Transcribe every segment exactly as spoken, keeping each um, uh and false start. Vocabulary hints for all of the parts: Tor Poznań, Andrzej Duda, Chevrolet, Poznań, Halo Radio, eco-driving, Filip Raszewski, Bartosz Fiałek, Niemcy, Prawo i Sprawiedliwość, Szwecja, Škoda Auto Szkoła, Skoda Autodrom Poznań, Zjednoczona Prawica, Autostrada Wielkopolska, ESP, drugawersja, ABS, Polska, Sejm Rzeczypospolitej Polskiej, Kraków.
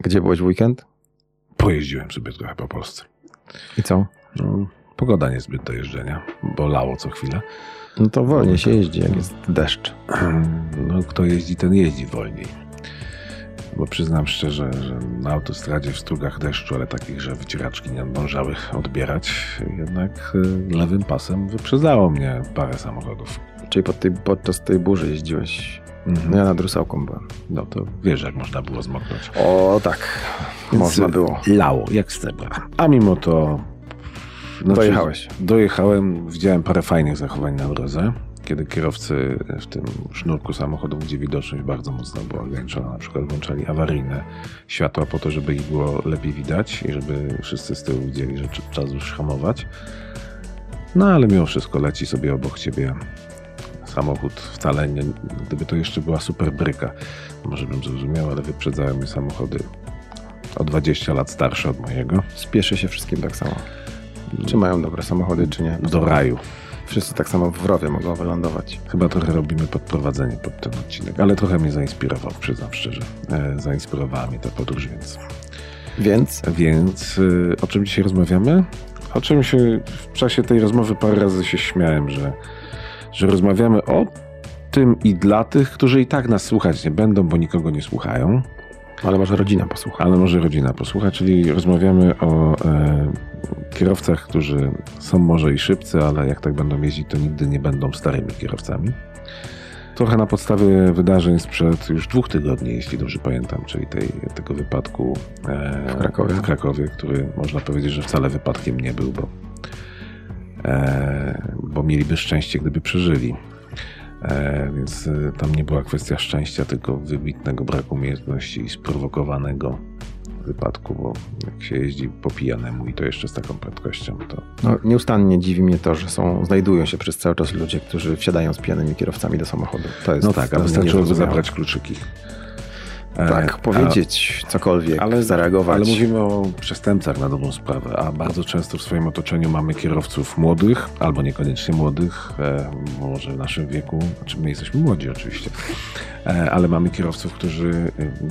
Gdzie byłeś w weekend? Pojeździłem sobie trochę po Polsce. I co? No, pogoda niezbyt do jeżdżenia, bo lało co chwilę. No to wolniej się jeździ, jak jest deszcz. No, kto jeździ, ten jeździ wolniej. Bo przyznam szczerze, że na autostradzie w strugach deszczu, ale takich, że wycieraczki nie nadążały odbierać, jednak lewym pasem wyprzedzało mnie parę samochodów. Czyli pod tej, podczas tej burzy jeździłeś? Mhm. Ja nad Rusałką byłem. No to wiesz, jak można było zmoknąć. O tak, więc można było. Lało, jak stebra. A mimo to... No, dojechałeś. Dojechałem, widziałem parę fajnych zachowań na drodze, kiedy kierowcy w tym sznurku samochodów, gdzie widoczność bardzo mocno była ograniczona, na przykład włączali awaryjne światła po to, żeby ich było lepiej widać i żeby wszyscy z tyłu widzieli, że czas już hamować. No ale mimo wszystko leci sobie obok ciebie samochód, wcale nie, gdyby to jeszcze była super bryka, może bym zrozumiał, ale wyprzedzały mnie samochody o dwadzieścia lat starsze od mojego. Spieszy się wszystkim tak samo. Czy mają dobre samochody, czy nie? Do raju. Wszyscy tak samo w rowie mogą wylądować. Chyba trochę robimy podprowadzenie pod ten odcinek, ale trochę mnie zainspirował, przyznam szczerze. E, zainspirowała mnie ta podróż, więc... Więc? Więc y, o czym dzisiaj rozmawiamy? O czym się w czasie tej rozmowy parę razy się śmiałem, że, że rozmawiamy o tym i dla tych, którzy i tak nas słuchać nie będą, bo nikogo nie słuchają. Ale może rodzina posłucha. Ale może rodzina posłucha, czyli rozmawiamy o e, kierowcach, którzy są może i szybcy, ale jak tak będą jeździć, to nigdy nie będą starymi kierowcami. Trochę na podstawie wydarzeń sprzed już dwóch tygodni, jeśli dobrze pamiętam, czyli tej, tego wypadku e, w, Krakowie. w Krakowie, który można powiedzieć, że wcale wypadkiem nie był, bo, e, bo mieliby szczęście, gdyby przeżyli. E, więc e, tam nie była kwestia szczęścia, tylko wybitnego braku umiejętności i sprowokowanego wypadku, bo jak się jeździ po pijanemu i to jeszcze z taką prędkością, to... No, nieustannie dziwi mnie to, że są, znajdują się przez cały czas ludzie, którzy wsiadają z pijanymi kierowcami do samochodu. To jest, no tak, a wystarczyłoby zabrać kluczyki. E, tak, powiedzieć a, cokolwiek, ale, zareagować. Ale mówimy o przestępcach na dobrą sprawę, a bardzo często w swoim otoczeniu mamy kierowców młodych, albo niekoniecznie młodych, e, może w naszym wieku, znaczy my jesteśmy młodzi oczywiście, e, ale mamy kierowców, którzy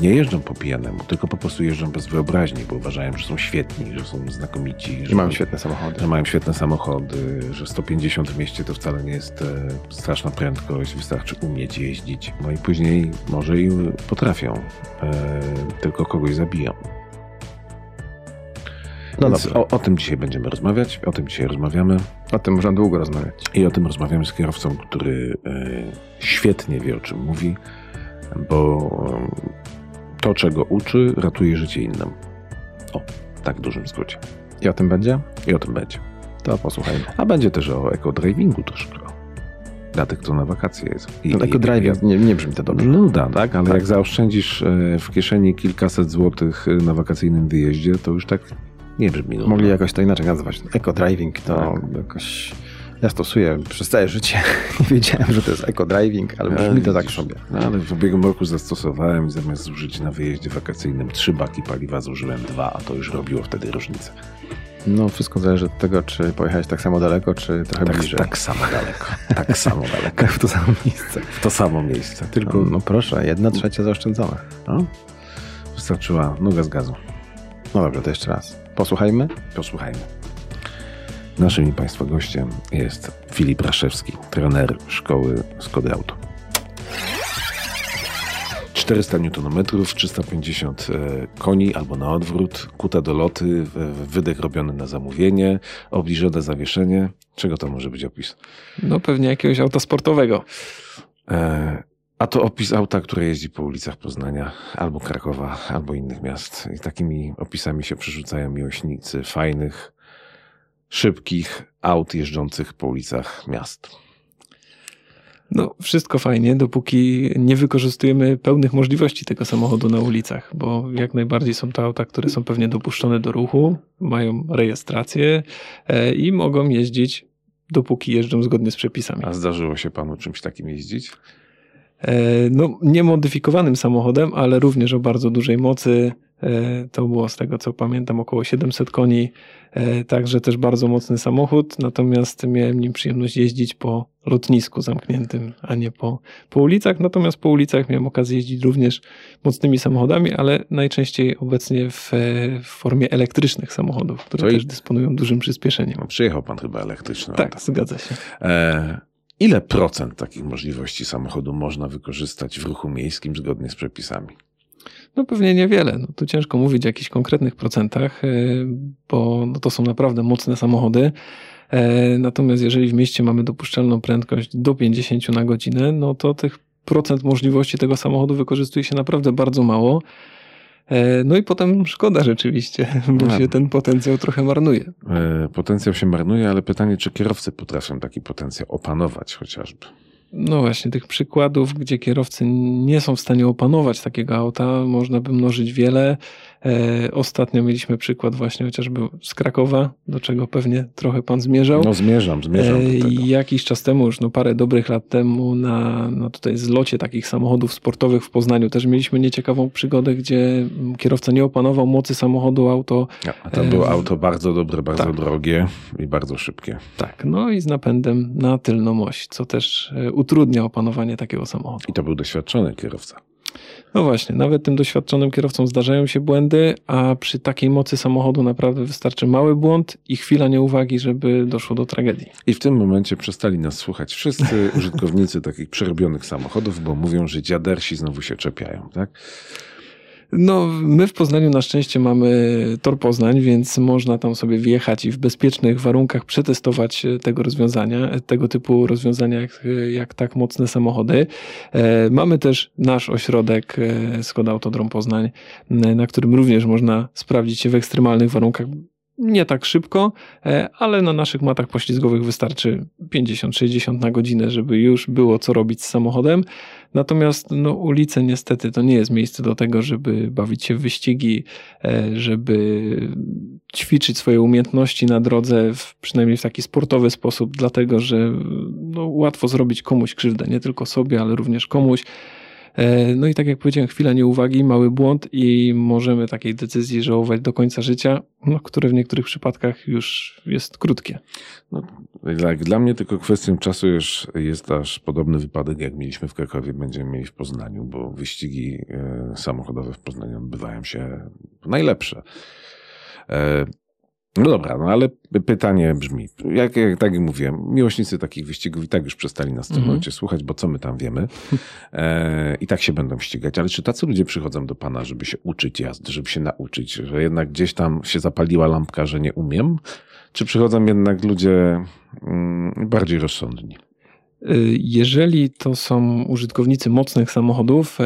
nie jeżdżą po pijanemu, tylko po prostu jeżdżą bez wyobraźni, bo uważają, że są świetni, że są znakomici. Że mają świetne samochody. Że mają świetne samochody, że sto pięćdziesiąt w mieście to wcale nie jest e, straszna prędkość, wystarczy umieć jeździć. No i później może i potrafią. Tylko kogoś zabiją. No Więc o, o tym dzisiaj będziemy rozmawiać, o tym dzisiaj rozmawiamy. O tym można długo rozmawiać. I o tym rozmawiamy z kierowcą, który świetnie wie, o czym mówi, bo to, czego uczy, ratuje życie innym. O, tak w dużym skrócie. I o tym będzie? I o tym będzie. To posłuchajmy. A będzie też o ekodrivingu troszkę. Dla tych, kto na wakacje jest. I, no tak, drive nie, nie brzmi to dobrze. No da, tak, ale tak. Jak zaoszczędzisz w kieszeni kilkaset złotych na wakacyjnym wyjeździe, to już tak nie brzmi. No. Mogli jakoś to inaczej nazywać. Eco-driving to tak. jakoś... Ja stosuję przez całe życie. Nie wiedziałem, że to jest eco-driving, ale brzmi ale to tak sobie. No, ale w ubiegłym roku zastosowałem i zamiast zużyć na wyjeździe wakacyjnym trzy baki paliwa, zużyłem dwa, a to już robiło wtedy różnicę. No, wszystko zależy od tego, czy pojechałeś tak samo daleko, czy trochę tak, bliżej. Tak samo daleko. Tak samo daleko. W to samo miejsce. W to samo miejsce. Tylko, no, no proszę, jedna trzecia zaoszczędzona. No. Wystarczyła noga z gazu. No dobrze, to jeszcze raz. Posłuchajmy? Posłuchajmy. Naszym i Państwa gościem jest Filip Raszewski, trener szkoły Skody Auto. czterysta niutonometrów, trzysta pięćdziesiąt koni albo na odwrót, kuta do loty, wydech robiony na zamówienie, obniżone zawieszenie. Czego to może być opis? No pewnie jakiegoś auta sportowego. E, a to opis auta, które jeździ po ulicach Poznania albo Krakowa, albo innych miast. I takimi opisami się przerzucają miłośnicy fajnych, szybkich aut jeżdżących po ulicach miast. No, wszystko fajnie, dopóki nie wykorzystujemy pełnych możliwości tego samochodu na ulicach, bo jak najbardziej są to auta, które są pewnie dopuszczone do ruchu, mają rejestrację i mogą jeździć, dopóki jeżdżą zgodnie z przepisami. A zdarzyło się panu czymś takim jeździć? no, niemodyfikowanym samochodem, ale również o bardzo dużej mocy. To było, z tego co pamiętam, około siedemset koni, także też bardzo mocny samochód, natomiast miałem nim przyjemność jeździć po lotnisku zamkniętym, a nie po, po ulicach. Natomiast po ulicach miałem okazję jeździć również mocnymi samochodami, ale najczęściej obecnie w, w formie elektrycznych samochodów, które to też i... dysponują dużym przyspieszeniem. No, przyjechał pan chyba elektryczny. Tak, auto. Zgadza się. E... Ile procent takich możliwości samochodu można wykorzystać w ruchu miejskim zgodnie z przepisami? No pewnie niewiele. No, tu ciężko mówić o jakichś konkretnych procentach, bo no, to są naprawdę mocne samochody. Natomiast jeżeli w mieście mamy dopuszczalną prędkość do pięćdziesiąt na godzinę, no to tych procent możliwości tego samochodu wykorzystuje się naprawdę bardzo mało. No i potem szkoda rzeczywiście, bo no. się ten potencjał trochę marnuje. Potencjał się marnuje, ale pytanie, czy kierowcy potrafią taki potencjał opanować chociażby? No właśnie, tych przykładów, gdzie kierowcy nie są w stanie opanować takiego auta, można by mnożyć wiele. Ostatnio mieliśmy przykład właśnie chociażby z Krakowa, do czego pewnie trochę pan zmierzał. No zmierzam, zmierzam do tego. Jakiś czas temu, już no parę dobrych lat temu, na, na tutaj zlocie takich samochodów sportowych w Poznaniu też mieliśmy nieciekawą przygodę, gdzie kierowca nie opanował mocy samochodu, auto... A to było auto bardzo dobre, bardzo tak. drogie i bardzo szybkie. Tak, no i z napędem na tylną oś, co też utrudnia opanowanie takiego samochodu. I to był doświadczony kierowca. No właśnie, nawet tym doświadczonym kierowcom zdarzają się błędy, a przy takiej mocy samochodu naprawdę wystarczy mały błąd i chwila nieuwagi, żeby doszło do tragedii. I w tym momencie przestali nas słuchać wszyscy użytkownicy takich przerobionych samochodów, bo mówią, że dziadersi znowu się czepiają, tak? No, my w Poznaniu na szczęście mamy Tor Poznań, więc można tam sobie wjechać i w bezpiecznych warunkach przetestować tego rozwiązania, tego typu rozwiązania jak, jak tak mocne samochody. E, mamy też nasz ośrodek e, Skoda Autodrom Poznań, e, na którym również można sprawdzić się w ekstremalnych warunkach. Nie tak szybko, ale na naszych matach poślizgowych wystarczy pięćdziesiąt sześćdziesiąt na godzinę, żeby już było co robić z samochodem. Natomiast no, ulice niestety to nie jest miejsce do tego, żeby bawić się w wyścigi, żeby ćwiczyć swoje umiejętności na drodze, w, przynajmniej w taki sportowy sposób, dlatego że no, łatwo zrobić komuś krzywdę, nie tylko sobie, ale również komuś. No i tak jak powiedziałem, chwila nieuwagi, mały błąd i możemy takiej decyzji żałować do końca życia, no, które w niektórych przypadkach już jest krótkie. No, dla, dla mnie tylko kwestią czasu już jest aż podobny wypadek, jak mieliśmy w Krakowie, będziemy mieli w Poznaniu, bo wyścigi e, samochodowe w Poznaniu odbywają się najlepsze. E, No dobra, no ale pytanie brzmi, jak, jak tak jak mówiłem, miłośnicy takich wyścigów i tak już przestali nas w tym momencie słuchać, bo co my tam wiemy e, i tak się będą ścigać, ale czy tacy ludzie przychodzą do pana, żeby się uczyć jazdy, żeby się nauczyć, że jednak gdzieś tam się zapaliła lampka, że nie umiem, czy przychodzą jednak ludzie mm, bardziej rozsądni? Jeżeli to są użytkownicy mocnych samochodów,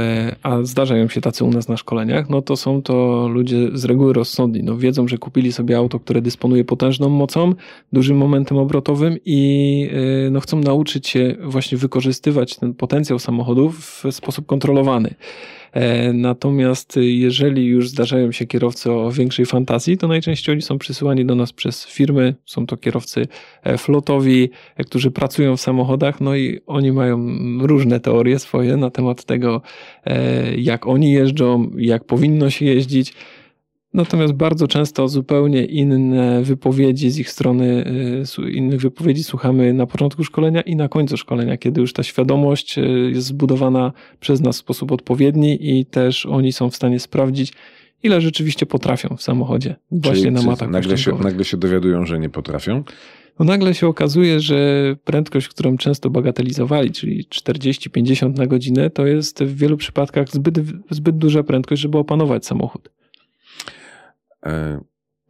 a zdarzają się tacy u nas na szkoleniach, no to są to ludzie z reguły rozsądni. No wiedzą, że kupili sobie auto, które dysponuje potężną mocą, dużym momentem obrotowym i no chcą nauczyć się właśnie wykorzystywać ten potencjał samochodów w sposób kontrolowany. Natomiast jeżeli już zdarzają się kierowcy o większej fantazji, to najczęściej oni są przysyłani do nas przez firmy, są to kierowcy flotowi, którzy pracują w samochodach, no i oni mają różne teorie swoje na temat tego, jak oni jeżdżą, jak powinno się jeździć. Natomiast bardzo często zupełnie inne wypowiedzi z ich strony, innych wypowiedzi słuchamy na początku szkolenia i na końcu szkolenia, kiedy już ta świadomość jest zbudowana przez nas w sposób odpowiedni i też oni są w stanie sprawdzić, ile rzeczywiście potrafią w samochodzie. Właśnie Czyli na matach nagle się, nagle się dowiadują, że nie potrafią? No nagle się okazuje, że prędkość, którą często bagatelizowali, czyli czterdzieści pięćdziesiąt na godzinę, to jest w wielu przypadkach zbyt, zbyt duża prędkość, żeby opanować samochód.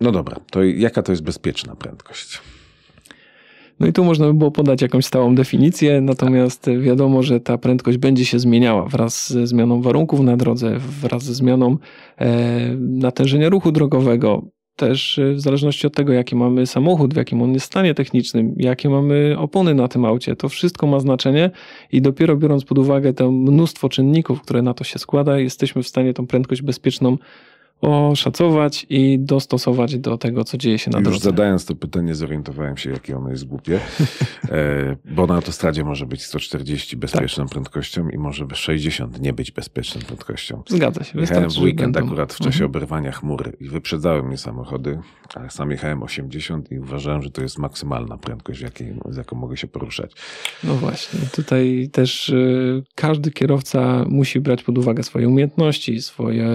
No dobra, to jaka to jest bezpieczna prędkość? No i tu można by było podać jakąś stałą definicję, natomiast wiadomo, że ta prędkość będzie się zmieniała wraz ze zmianą warunków na drodze, wraz ze zmianą e, natężenia ruchu drogowego, też w zależności od tego, jaki mamy samochód, w jakim on jest stanie technicznym, jakie mamy opony na tym aucie, to wszystko ma znaczenie i dopiero biorąc pod uwagę to mnóstwo czynników, które na to się składa, jesteśmy w stanie tą prędkość bezpieczną oszacować i dostosować do tego, co dzieje się na drodze. Już zadając to pytanie, zorientowałem się, jakie ono jest głupie, bo na autostradzie może być sto czterdzieści bezpieczną tak. prędkością i może sześćdziesiąt nie być bezpieczną prędkością. Zgadza się. Jechałem w weekend będą... akurat w czasie mhm. oberwania chmur i wyprzedzały mnie samochody, a sam jechałem osiemdziesiąt i uważałem, że to jest maksymalna prędkość, jakiej, z jaką mogę się poruszać. No właśnie. Tutaj też y, każdy kierowca musi brać pod uwagę swoje umiejętności, swoje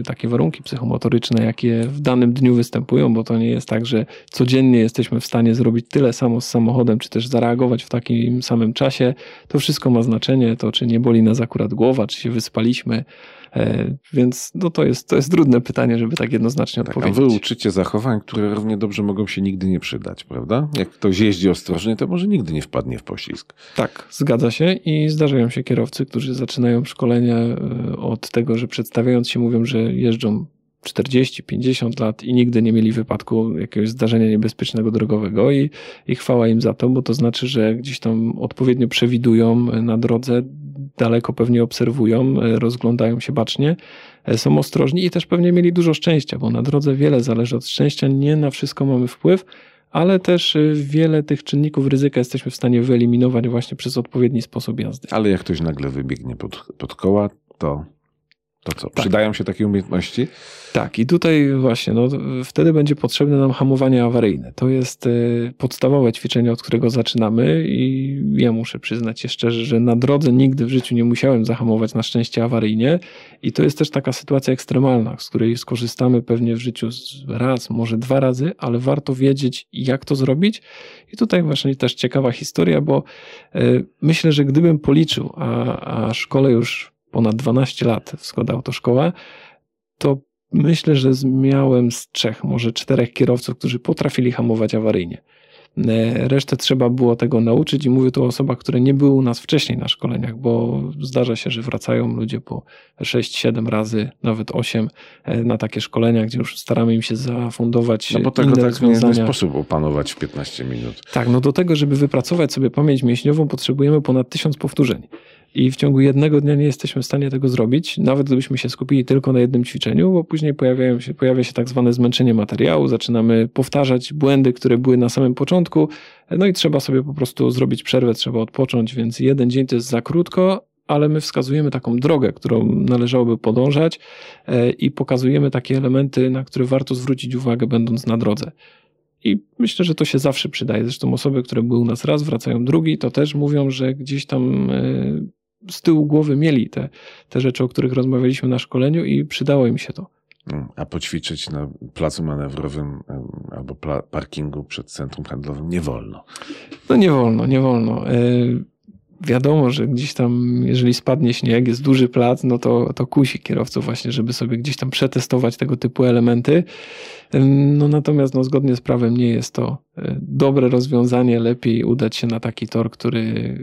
y, takie warunki psychomotoryczne, jakie w danym dniu występują, bo to nie jest tak, że codziennie jesteśmy w stanie zrobić tyle samo z samochodem, czy też zareagować w takim samym czasie. To wszystko ma znaczenie, to czy nie boli nas akurat głowa, czy się wyspaliśmy, e, więc no to jest, to jest trudne pytanie, żeby tak jednoznacznie tak, odpowiedzieć. A wy uczycie zachowań, które równie dobrze mogą się nigdy nie przydać, prawda? Jak ktoś jeździ ostrożnie, to może nigdy nie wpadnie w poślizg. Tak, zgadza się i zdarzają się kierowcy, którzy zaczynają szkolenia od tego, że przedstawiając się mówią, że jeżdżą czterdzieści, pięćdziesiąt lat i nigdy nie mieli wypadku jakiegoś zdarzenia niebezpiecznego drogowego i, i chwała im za to, bo to znaczy, że gdzieś tam odpowiednio przewidują na drodze, daleko pewnie obserwują, rozglądają się bacznie, są ostrożni i też pewnie mieli dużo szczęścia, bo na drodze wiele zależy od szczęścia, nie na wszystko mamy wpływ, ale też wiele tych czynników ryzyka jesteśmy w stanie wyeliminować właśnie przez odpowiedni sposób jazdy. Ale jak ktoś nagle wybiegnie pod, pod koła, to... To co, tak. przydają się takie umiejętności? Tak i tutaj właśnie, no, wtedy będzie potrzebne nam hamowanie awaryjne. To jest y, podstawowe ćwiczenie, od którego zaczynamy i ja muszę przyznać się szczerze, że na drodze nigdy w życiu nie musiałem zahamować na szczęście awaryjnie i to jest też taka sytuacja ekstremalna, z której skorzystamy pewnie w życiu raz, może dwa razy, ale warto wiedzieć, jak to zrobić i tutaj właśnie też ciekawa historia, bo y, myślę, że gdybym policzył, a, a szkole już ponad dwanaście lat w Skoda Auto Szkoła, to myślę, że miałem z trzech, może czterech kierowców, którzy potrafili hamować awaryjnie. Resztę trzeba było tego nauczyć i mówię tu o osobach, które nie były u nas wcześniej na szkoleniach, bo zdarza się, że wracają ludzie po sześć, siedem razy, nawet osiem na takie szkolenia, gdzie już staramy im się zafundować no bo tego inne tak nie, nie sposób opanować w piętnaście minut. Tak, no do tego, żeby wypracować sobie pamięć mięśniową, potrzebujemy ponad tysiąc powtórzeń. I w ciągu jednego dnia nie jesteśmy w stanie tego zrobić, nawet gdybyśmy się skupili tylko na jednym ćwiczeniu, bo później pojawiają się, pojawia się tak zwane zmęczenie materiału, zaczynamy powtarzać błędy, które były na samym początku, no i trzeba sobie po prostu zrobić przerwę, trzeba odpocząć, więc jeden dzień to jest za krótko, ale my wskazujemy taką drogę, którą należałoby podążać i pokazujemy takie elementy, na które warto zwrócić uwagę, będąc na drodze. I myślę, że to się zawsze przydaje. Zresztą osoby, które były u nas raz, wracają drugi, to też mówią, że gdzieś tam z tyłu głowy mieli te, te rzeczy, o których rozmawialiśmy na szkoleniu i przydało im się to. A poćwiczyć na placu manewrowym albo parkingu przed centrum handlowym nie wolno. No nie wolno, nie wolno. Wiadomo, że gdzieś tam, jeżeli spadnie śnieg, jest duży plac, no to, to kusi kierowców właśnie, żeby sobie gdzieś tam przetestować tego typu elementy. No natomiast no, zgodnie z prawem nie jest to dobre rozwiązanie. Lepiej udać się na taki tor, który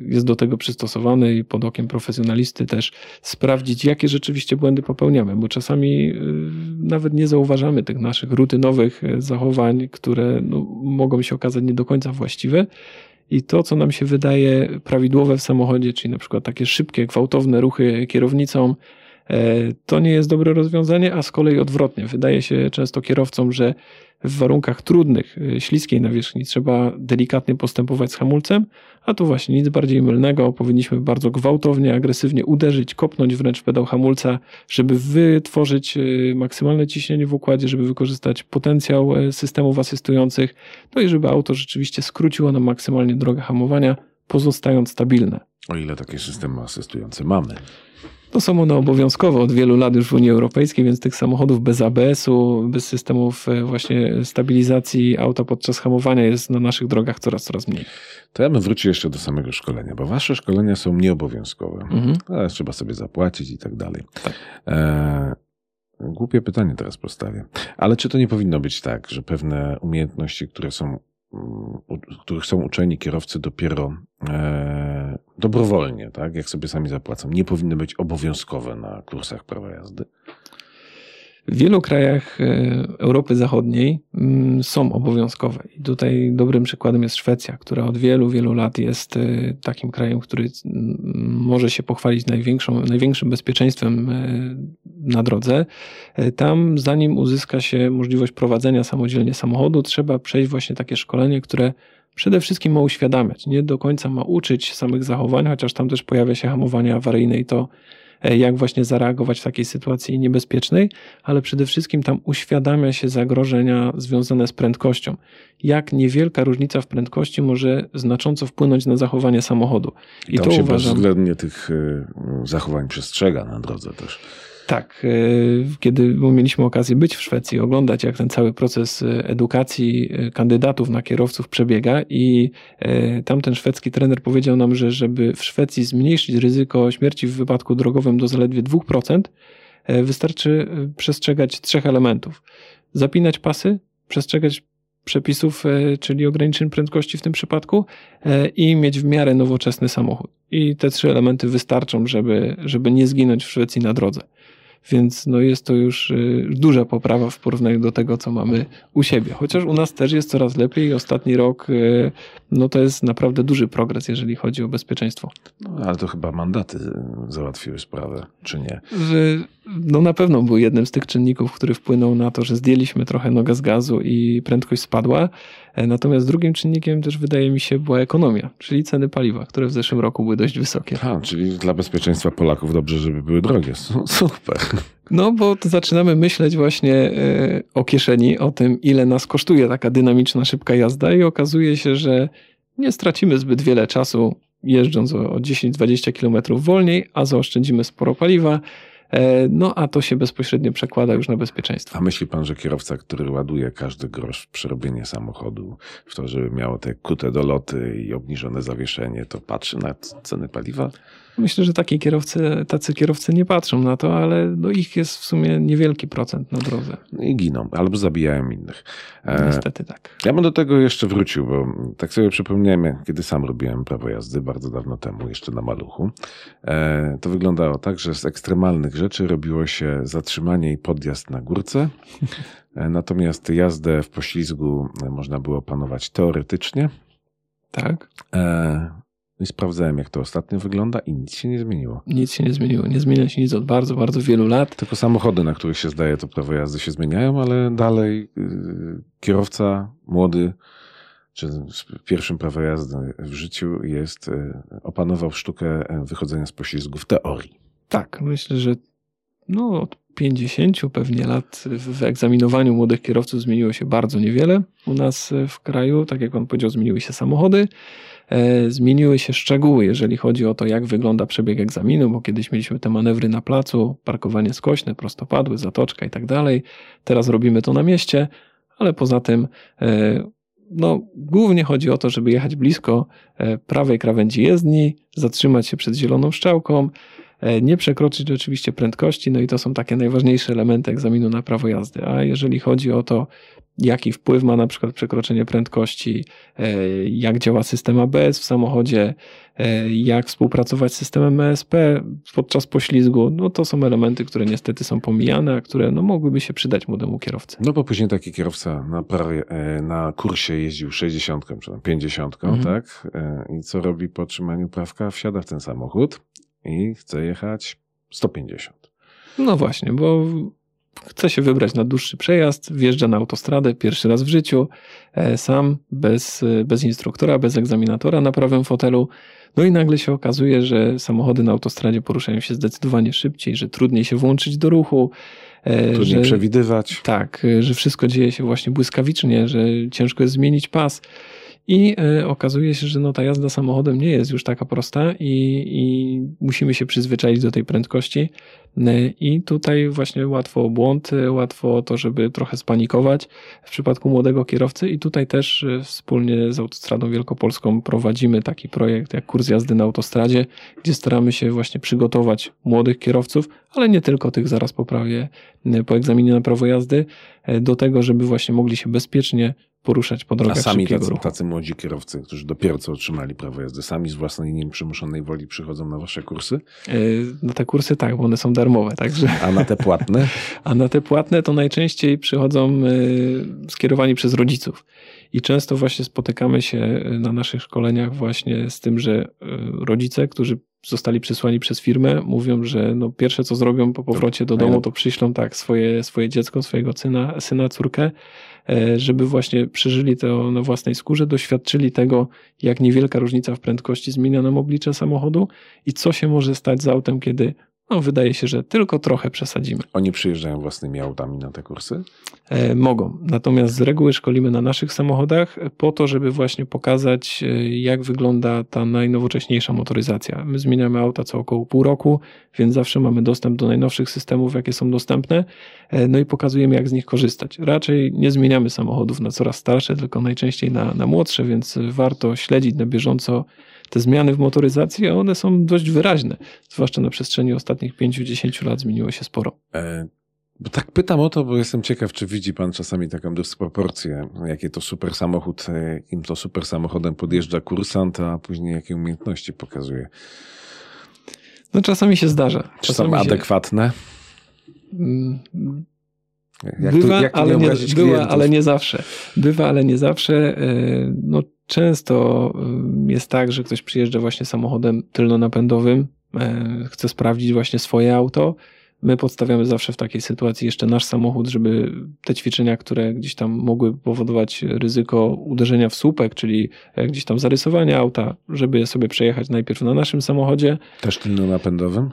jest do tego przystosowany i pod okiem profesjonalisty też sprawdzić, jakie rzeczywiście błędy popełniamy, bo czasami nawet nie zauważamy tych naszych rutynowych zachowań, które no, mogą się okazać nie do końca właściwe. I to, co nam się wydaje prawidłowe w samochodzie, czyli na przykład takie szybkie, gwałtowne ruchy kierownicą, to nie jest dobre rozwiązanie, a z kolei odwrotnie. Wydaje się często kierowcom, że w warunkach trudnych, śliskiej nawierzchni trzeba delikatnie postępować z hamulcem, a tu właśnie nic bardziej mylnego. Powinniśmy bardzo gwałtownie, agresywnie uderzyć, kopnąć wręcz pedał hamulca, żeby wytworzyć maksymalne ciśnienie w układzie, żeby wykorzystać potencjał systemów asystujących, no i żeby auto rzeczywiście skróciło nam maksymalnie drogę hamowania, pozostając stabilne. O ile takie systemy asystujące mamy? To są one obowiązkowe od wielu lat już w Unii Europejskiej, więc tych samochodów bez A B S u, bez systemów właśnie stabilizacji auta podczas hamowania jest na naszych drogach coraz, coraz mniej. To ja bym wrócił jeszcze do samego szkolenia, bo wasze szkolenia są nieobowiązkowe, mhm. ale trzeba sobie zapłacić i tak dalej. Tak. E... Głupie pytanie teraz postawię, ale czy to nie powinno być tak, że pewne umiejętności, które są których są uczeni kierowcy dopiero e, dobrowolnie, tak? Jak sobie sami zapłacą, nie powinny być obowiązkowe na kursach prawa jazdy? W wielu krajach Europy Zachodniej są obowiązkowe. I tutaj dobrym przykładem jest Szwecja, która od wielu, wielu lat jest takim krajem, który może się pochwalić największą, największym bezpieczeństwem na drodze. Tam, zanim uzyska się możliwość prowadzenia samodzielnie samochodu, trzeba przejść właśnie takie szkolenie, które przede wszystkim ma uświadamiać. Nie do końca ma uczyć samych zachowań, chociaż tam też pojawia się hamowanie awaryjne i to, jak właśnie zareagować w takiej sytuacji niebezpiecznej, ale przede wszystkim tam uświadamia się zagrożenia związane z prędkością. Jak niewielka różnica w prędkości może znacząco wpłynąć na zachowanie samochodu. I, I tam to się uważam, bezwzględnie tych zachowań przestrzega na drodze też. Tak, kiedy mieliśmy okazję być w Szwecji, oglądać, jak ten cały proces edukacji kandydatów na kierowców przebiega, i tamten szwedzki trener powiedział nam, że żeby w Szwecji zmniejszyć ryzyko śmierci w wypadku drogowym do zaledwie dwóch procent, wystarczy przestrzegać trzech elementów. Zapinać pasy, przestrzegać przepisów, czyli ograniczeń prędkości w tym przypadku, i mieć w miarę nowoczesny samochód. I te trzy elementy wystarczą, żeby, żeby nie zginąć w Szwecji na drodze. Więc no jest to już duża poprawa w porównaniu do tego, co mamy u siebie. Chociaż u nas też jest coraz lepiej. Ostatni rok no to jest naprawdę duży progres, jeżeli chodzi o bezpieczeństwo. No, ale to chyba mandaty załatwiły sprawę, czy nie? No na pewno był jednym z tych czynników, który wpłynął na to, że zdjęliśmy trochę nogę z gazu i prędkość spadła. Natomiast drugim czynnikiem też, wydaje mi się, była ekonomia, czyli ceny paliwa, które w zeszłym roku były dość wysokie. A, czyli dla bezpieczeństwa Polaków dobrze, żeby były drogie. Super. No bo to zaczynamy myśleć właśnie o kieszeni, o tym, ile nas kosztuje taka dynamiczna, szybka jazda, i okazuje się, że nie stracimy zbyt wiele czasu jeżdżąc o dziesięć do dwudziestu kilometrów wolniej, a zaoszczędzimy sporo paliwa. No a to się bezpośrednio przekłada już na bezpieczeństwo. A myśli pan, że kierowca, który ładuje każdy grosz w przerobienie samochodu, w to, żeby miało te kute doloty i obniżone zawieszenie, to patrzy na ceny paliwa? Myślę, że takie kierowcy, tacy kierowcy nie patrzą na to, ale no ich jest w sumie niewielki procent na drodze. I giną, albo zabijają innych. Niestety tak. Ja bym do tego jeszcze wrócił, bo tak sobie przypomniałem, kiedy sam robiłem prawo jazdy bardzo dawno temu, jeszcze na maluchu. To wyglądało tak, że z ekstremalnych rzeczy robiło się zatrzymanie i podjazd na górce. Natomiast jazdę w poślizgu można było opanować teoretycznie. Tak. E... I sprawdzałem, jak to ostatnio wygląda, i nic się nie zmieniło. Nic się nie zmieniło. Nie zmienia się nic od bardzo, bardzo wielu lat. Tylko samochody, na których się zdaje to prawo jazdy, się zmieniają, ale dalej yy, kierowca młody, czy z pierwszym prawo jazdy w życiu jest, yy, opanował sztukę wychodzenia z poślizgu w teorii. Tak, myślę, że no, od pięćdziesięciu pewnie lat w egzaminowaniu młodych kierowców zmieniło się bardzo niewiele. U nas w kraju, tak jak pan powiedział, zmieniły się samochody. Zmieniły się szczegóły, jeżeli chodzi o to, jak wygląda przebieg egzaminu, bo kiedyś mieliśmy te manewry na placu, parkowanie skośne, prostopadły, zatoczka i tak dalej. Teraz robimy to na mieście, ale poza tym no, głównie chodzi o to, żeby jechać blisko prawej krawędzi jezdni, zatrzymać się przed zieloną strzałką, nie przekroczyć oczywiście prędkości, no i to są takie najważniejsze elementy egzaminu na prawo jazdy. A jeżeli chodzi o to, jaki wpływ ma na przykład przekroczenie prędkości, jak działa system A B S w samochodzie, jak współpracować z systemem E S P podczas poślizgu, no to są elementy, które niestety są pomijane, a które no, mogłyby się przydać młodemu kierowcy. No bo później taki kierowca na, prawie, na kursie jeździł sześćdziesiątką czy tam pięćdziesiątką, mhm. tak? I co robi po otrzymaniu prawka? Wsiada w ten samochód i chce jechać sto pięćdziesiąt. No właśnie, bo chce się wybrać na dłuższy przejazd, wjeżdża na autostradę pierwszy raz w życiu, sam, bez, bez instruktora, bez egzaminatora na prawym fotelu. No i nagle się okazuje, że samochody na autostradzie poruszają się zdecydowanie szybciej, że trudniej się włączyć do ruchu. Trudniej że, przewidywać. Tak, że wszystko dzieje się właśnie błyskawicznie, że ciężko jest zmienić pas. I y, okazuje się, że no, ta jazda samochodem nie jest już taka prosta i, i musimy się przyzwyczaić do tej prędkości. Y, I tutaj właśnie łatwo o błąd, łatwo o to, żeby trochę spanikować w przypadku młodego kierowcy. I tutaj też y, wspólnie z Autostradą Wielkopolską prowadzimy taki projekt jak kurs jazdy na autostradzie, gdzie staramy się właśnie przygotować młodych kierowców, ale nie tylko tych, zaraz po prawie, po egzaminie na prawo jazdy, y, do tego, żeby właśnie mogli się bezpiecznie poruszać po drogach szybkiego ruchu. A sami tacy młodzi kierowcy, którzy dopiero co otrzymali prawo jazdy, sami z własnej nieprzymuszonej woli przychodzą na wasze kursy? Na te kursy tak, bo one są darmowe. Także. A na te płatne? A na te płatne to najczęściej przychodzą skierowani przez rodziców. I często właśnie spotykamy się na naszych szkoleniach właśnie z tym, że rodzice, którzy zostali przysłani przez firmę, mówią, że no pierwsze co zrobią po powrocie do domu, to przyślą tak swoje, swoje dziecko, swojego syna, syna, córkę, żeby właśnie przeżyli to na własnej skórze, doświadczyli tego, jak niewielka różnica w prędkości zmienia nam oblicze samochodu i co się może stać z autem, kiedy no, wydaje się, że tylko trochę przesadzimy. Oni przyjeżdżają własnymi autami na te kursy? E, mogą. Natomiast z reguły szkolimy na naszych samochodach po to, żeby właśnie pokazać, jak wygląda ta najnowocześniejsza motoryzacja. My zmieniamy auta co około pół roku, więc zawsze mamy dostęp do najnowszych systemów, jakie są dostępne, e, no i pokazujemy, jak z nich korzystać. Raczej nie zmieniamy samochodów na coraz starsze, tylko najczęściej na, na młodsze, więc warto śledzić na bieżąco te zmiany w motoryzacji, a one są dość wyraźne. Zwłaszcza na przestrzeni ostatnich pięciu do dziesięciu lat zmieniło się sporo. E, bo tak pytam o to, bo jestem ciekaw, czy widzi pan czasami taką dysproporcję, jakie to super samochód, jakim to super samochodem podjeżdża kursant, a później jakie umiejętności pokazuje. No czasami się zdarza. Czy są adekwatne? Jak bywa, to, jak ale, nie, była, ale nie zawsze. Bywa, ale nie zawsze. No, często jest tak, że ktoś przyjeżdża właśnie samochodem tylnonapędowym, chce sprawdzić właśnie swoje auto. My podstawiamy zawsze w takiej sytuacji jeszcze nasz samochód, żeby te ćwiczenia, które gdzieś tam mogły powodować ryzyko uderzenia w słupek, czyli gdzieś tam zarysowania auta, żeby je sobie przejechać najpierw na naszym samochodzie. Też tylnonapędowym?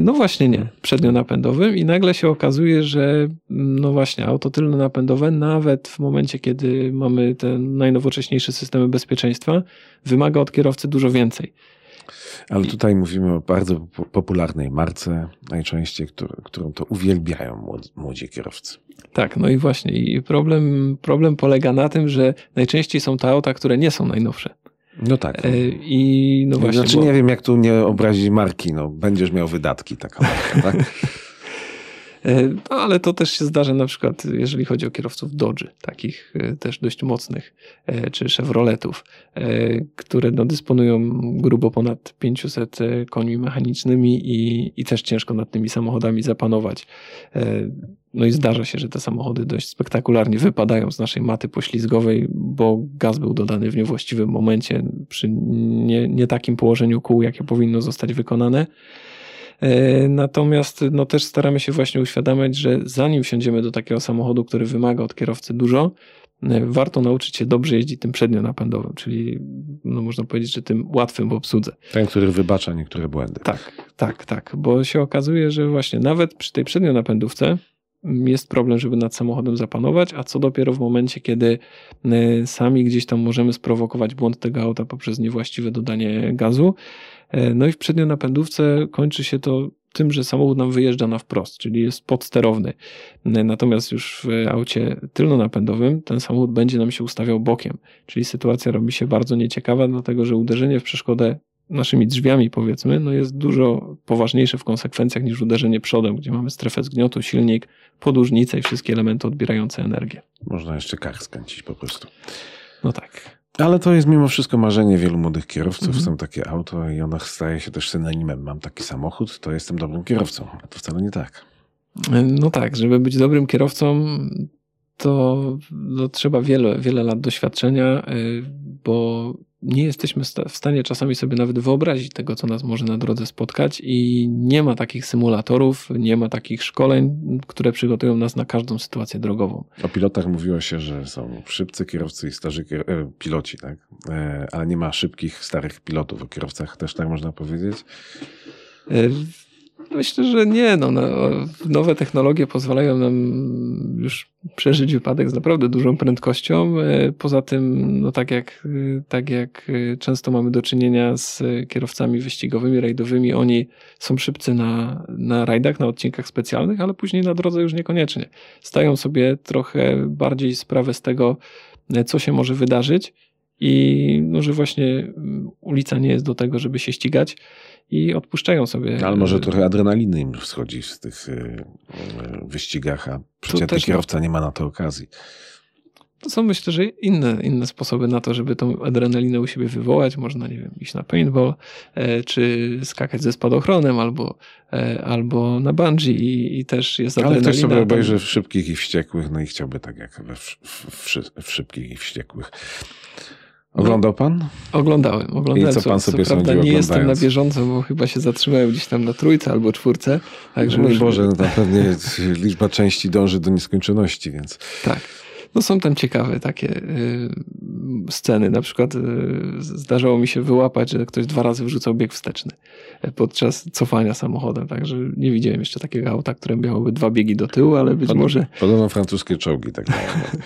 No właśnie nie, przednionapędowym i nagle się okazuje, że no właśnie auto tylnonapędowe nawet w momencie, kiedy mamy te najnowocześniejsze systemy bezpieczeństwa, wymaga od kierowcy dużo więcej. Ale tutaj mówimy o bardzo popularnej marce, najczęściej, który, którą to uwielbiają młodzi kierowcy. Tak, no i właśnie. I problem, problem polega na tym, że najczęściej są to auta, które nie są najnowsze. No tak. I no właśnie, znaczy bo... nie wiem, jak tu nie obrazić marki. No, będziesz miał wydatki, taka marka, tak? No, ale to też się zdarza na przykład, jeżeli chodzi o kierowców Dodży, takich też dość mocnych, czy Chevroletów, które no, dysponują grubo ponad pięciuset koni mechanicznymi i, i też ciężko nad tymi samochodami zapanować. No i zdarza się, że te samochody dość spektakularnie wypadają z naszej maty poślizgowej, bo gaz był dodany w niewłaściwym momencie, przy nie, nie takim położeniu kół, jakie powinno zostać wykonane. Natomiast no, też staramy się właśnie uświadamiać, że zanim wsiądziemy do takiego samochodu, który wymaga od kierowcy dużo, warto nauczyć się dobrze jeździć tym przednionapędowym, czyli no, można powiedzieć, że tym łatwym w obsłudze. Ten, który wybacza niektóre błędy. Tak, tak, tak, bo się okazuje, że właśnie nawet przy tej przednionapędówce jest problem, żeby nad samochodem zapanować, a co dopiero w momencie, kiedy sami gdzieś tam możemy sprowokować błąd tego auta poprzez niewłaściwe dodanie gazu. No i w przednionapędówce kończy się to tym, że samochód nam wyjeżdża na wprost, czyli jest podsterowny. Natomiast już w aucie tylnonapędowym ten samochód będzie nam się ustawiał bokiem, czyli sytuacja robi się bardzo nieciekawa, dlatego że uderzenie w przeszkodę naszymi drzwiami, powiedzmy, no jest dużo poważniejsze w konsekwencjach niż uderzenie przodem, gdzie mamy strefę zgniotu, silnik, podłużnicę i wszystkie elementy odbierające energię. Można jeszcze kar skręcić po prostu. No tak. Ale to jest mimo wszystko marzenie wielu młodych kierowców. Mhm. Są takie auto i ona staje się też synonimem. Mam taki samochód, to jestem dobrym kierowcą. A to wcale nie tak. No tak, żeby być dobrym kierowcą, to, to trzeba wiele, wiele lat doświadczenia, bo nie jesteśmy w stanie czasami sobie nawet wyobrazić tego, co nas może na drodze spotkać i nie ma takich symulatorów, nie ma takich szkoleń, które przygotują nas na każdą sytuację drogową. O pilotach mówiło się, że są szybcy kierowcy i starzy kier- piloci, tak? E, ale nie ma szybkich, starych pilotów. O kierowcach też tak można powiedzieć? E, Myślę, że nie. No, no, nowe technologie pozwalają nam już przeżyć wypadek z naprawdę dużą prędkością. Poza tym, no, tak jak, tak jak często mamy do czynienia z kierowcami wyścigowymi, rajdowymi, oni są szybcy na, na rajdach, na odcinkach specjalnych, ale później na drodze już niekoniecznie. Stają sobie trochę bardziej sprawę z tego, co się może wydarzyć i no, że właśnie ulica nie jest do tego, żeby się ścigać. I odpuszczają sobie. Ale może trochę adrenaliny im schodzi w tych wyścigach, a przeciętny kierowca nie ma na to okazji. to są myślę, że inne, inne sposoby na to, żeby tą adrenalinę u siebie wywołać. Można, nie wiem, iść na paintball, e, czy skakać ze spadochronem, albo, e, albo na bungee i, i też jest adrenalina. Ale ktoś sobie obejrzy w Szybkich i Wściekłych, no i chciałby tak jak w, w, w Szybkich i Wściekłych. Oglądał pan? Oglądałem. oglądałem. I co pan sobie sądził, oglądając? Nie jestem na bieżąco, bo chyba się zatrzymałem gdzieś tam na trójce albo czwórce. Także mój Boże, no pewnie liczba części dąży do nieskończoności, więc... Tak. No są tam ciekawe takie y, sceny. Na przykład y, zdarzało mi się wyłapać, że ktoś dwa razy wrzucał bieg wsteczny podczas cofania samochodem. Także nie widziałem jeszcze takiego auta, które miałoby dwa biegi do tyłu, ale być Pod, może... Podobno francuskie czołgi tak naprawdę.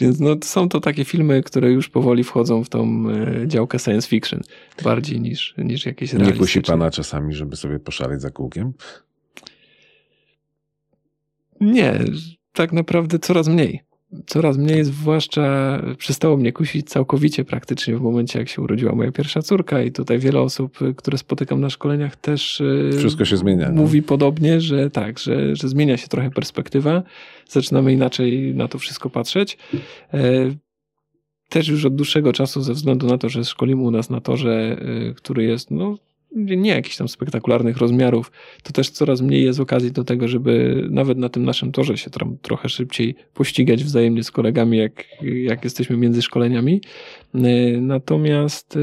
Więc no, są to takie filmy, które już powoli wchodzą w tą działkę science fiction. Bardziej niż, niż jakieś realistyczne. Nie kusi pana czasami, żeby sobie poszaleć za kółkiem? Nie, tak naprawdę coraz mniej. Coraz mniej, zwłaszcza przestało mnie kusić całkowicie praktycznie w momencie, jak się urodziła moja pierwsza córka i tutaj wiele osób, które spotykam na szkoleniach, też wszystko się zmienia, mówi nie? podobnie, że tak, że, że zmienia się trochę perspektywa. Zaczynamy inaczej na to wszystko patrzeć. Też już od dłuższego czasu ze względu na to, że szkolimy u nas na torze, który jest no nie jakichś tam spektakularnych rozmiarów, to też coraz mniej jest okazji do tego, żeby nawet na tym naszym torze się tam trochę szybciej pościgać wzajemnie z kolegami, jak, jak jesteśmy między szkoleniami. Natomiast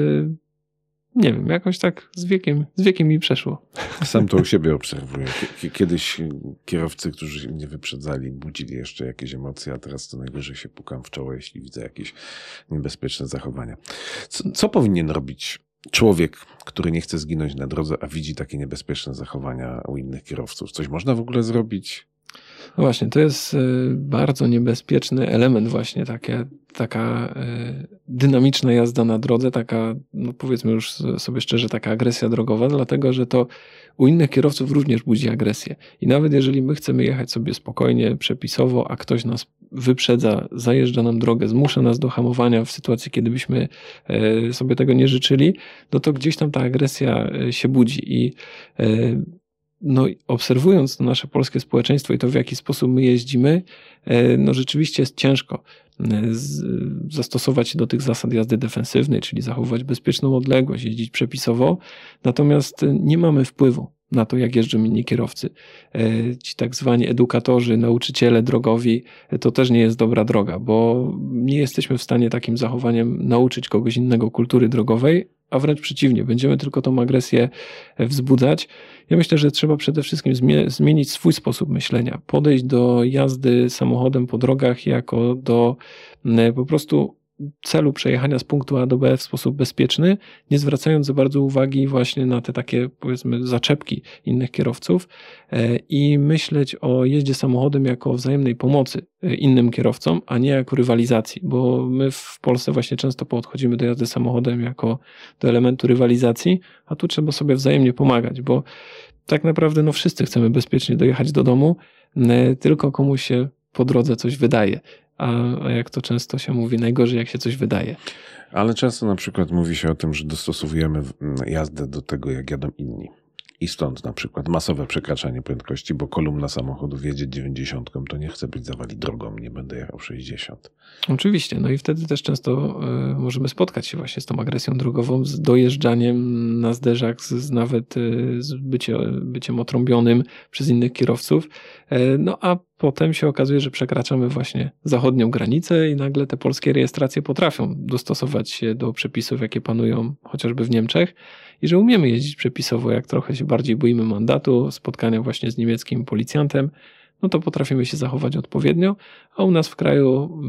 nie wiem, jakoś tak z wiekiem, z wiekiem mi przeszło. Sam to u siebie obserwuję. Kiedyś kierowcy, którzy mnie wyprzedzali, budzili jeszcze jakieś emocje, a teraz co najwyżej się pukam w czoło, jeśli widzę jakieś niebezpieczne zachowania. Co, co powinien robić człowiek, który nie chce zginąć na drodze, a widzi takie niebezpieczne zachowania u innych kierowców? Coś można w ogóle zrobić? No właśnie, to jest bardzo niebezpieczny element właśnie, takie, taka dynamiczna jazda na drodze, taka, no powiedzmy już sobie szczerze, taka agresja drogowa, dlatego że to u innych kierowców również budzi agresję. I nawet jeżeli my chcemy jechać sobie spokojnie, przepisowo, a ktoś nas wyprzedza, zajeżdża nam drogę, zmusza nas do hamowania w sytuacji, kiedy byśmy sobie tego nie życzyli, no to gdzieś tam ta agresja się budzi i no, obserwując to nasze polskie społeczeństwo i to, w jaki sposób my jeździmy, no rzeczywiście jest ciężko z, zastosować się do tych zasad jazdy defensywnej, czyli zachowywać bezpieczną odległość, jeździć przepisowo. Natomiast nie mamy wpływu na to, jak jeżdżą inni kierowcy. Ci tak zwani edukatorzy, nauczyciele drogowi, to też nie jest dobra droga, bo nie jesteśmy w stanie takim zachowaniem nauczyć kogoś innego kultury drogowej, a wręcz przeciwnie, będziemy tylko tą agresję wzbudzać. Ja myślę, że trzeba przede wszystkim zmienić swój sposób myślenia, podejść do jazdy samochodem po drogach jako do po prostu celu przejechania z punktu A do B w sposób bezpieczny, nie zwracając za bardzo uwagi właśnie na te takie, powiedzmy, zaczepki innych kierowców i myśleć o jeździe samochodem jako o wzajemnej pomocy innym kierowcom, a nie jako rywalizacji, bo my w Polsce właśnie często podchodzimy do jazdy samochodem jako do elementu rywalizacji, a tu trzeba sobie wzajemnie pomagać, bo tak naprawdę no wszyscy chcemy bezpiecznie dojechać do domu, tylko komuś się po drodze coś wydaje. A jak to często się mówi, najgorzej jak się coś wydaje. Ale często na przykład mówi się o tym, że dostosowujemy jazdę do tego, jak jadą inni. I stąd na przykład masowe przekraczanie prędkości, bo kolumna samochodów jedzie dziewięćdziesiątką, to nie chcę być zawali drogą, nie będę jechał sześćdziesiąt. Oczywiście, no i wtedy też często y, możemy spotkać się właśnie z tą agresją drogową, z dojeżdżaniem na zderzak, z, z nawet y, z bycie, byciem otrąbionym przez innych kierowców. Y, no a potem się okazuje, że przekraczamy właśnie zachodnią granicę i nagle te polskie rejestracje potrafią dostosować się do przepisów, jakie panują chociażby w Niemczech. I że umiemy jeździć przepisowo, jak trochę się bardziej boimy mandatu, spotkania właśnie z niemieckim policjantem, no to potrafimy się zachować odpowiednio, a u nas w kraju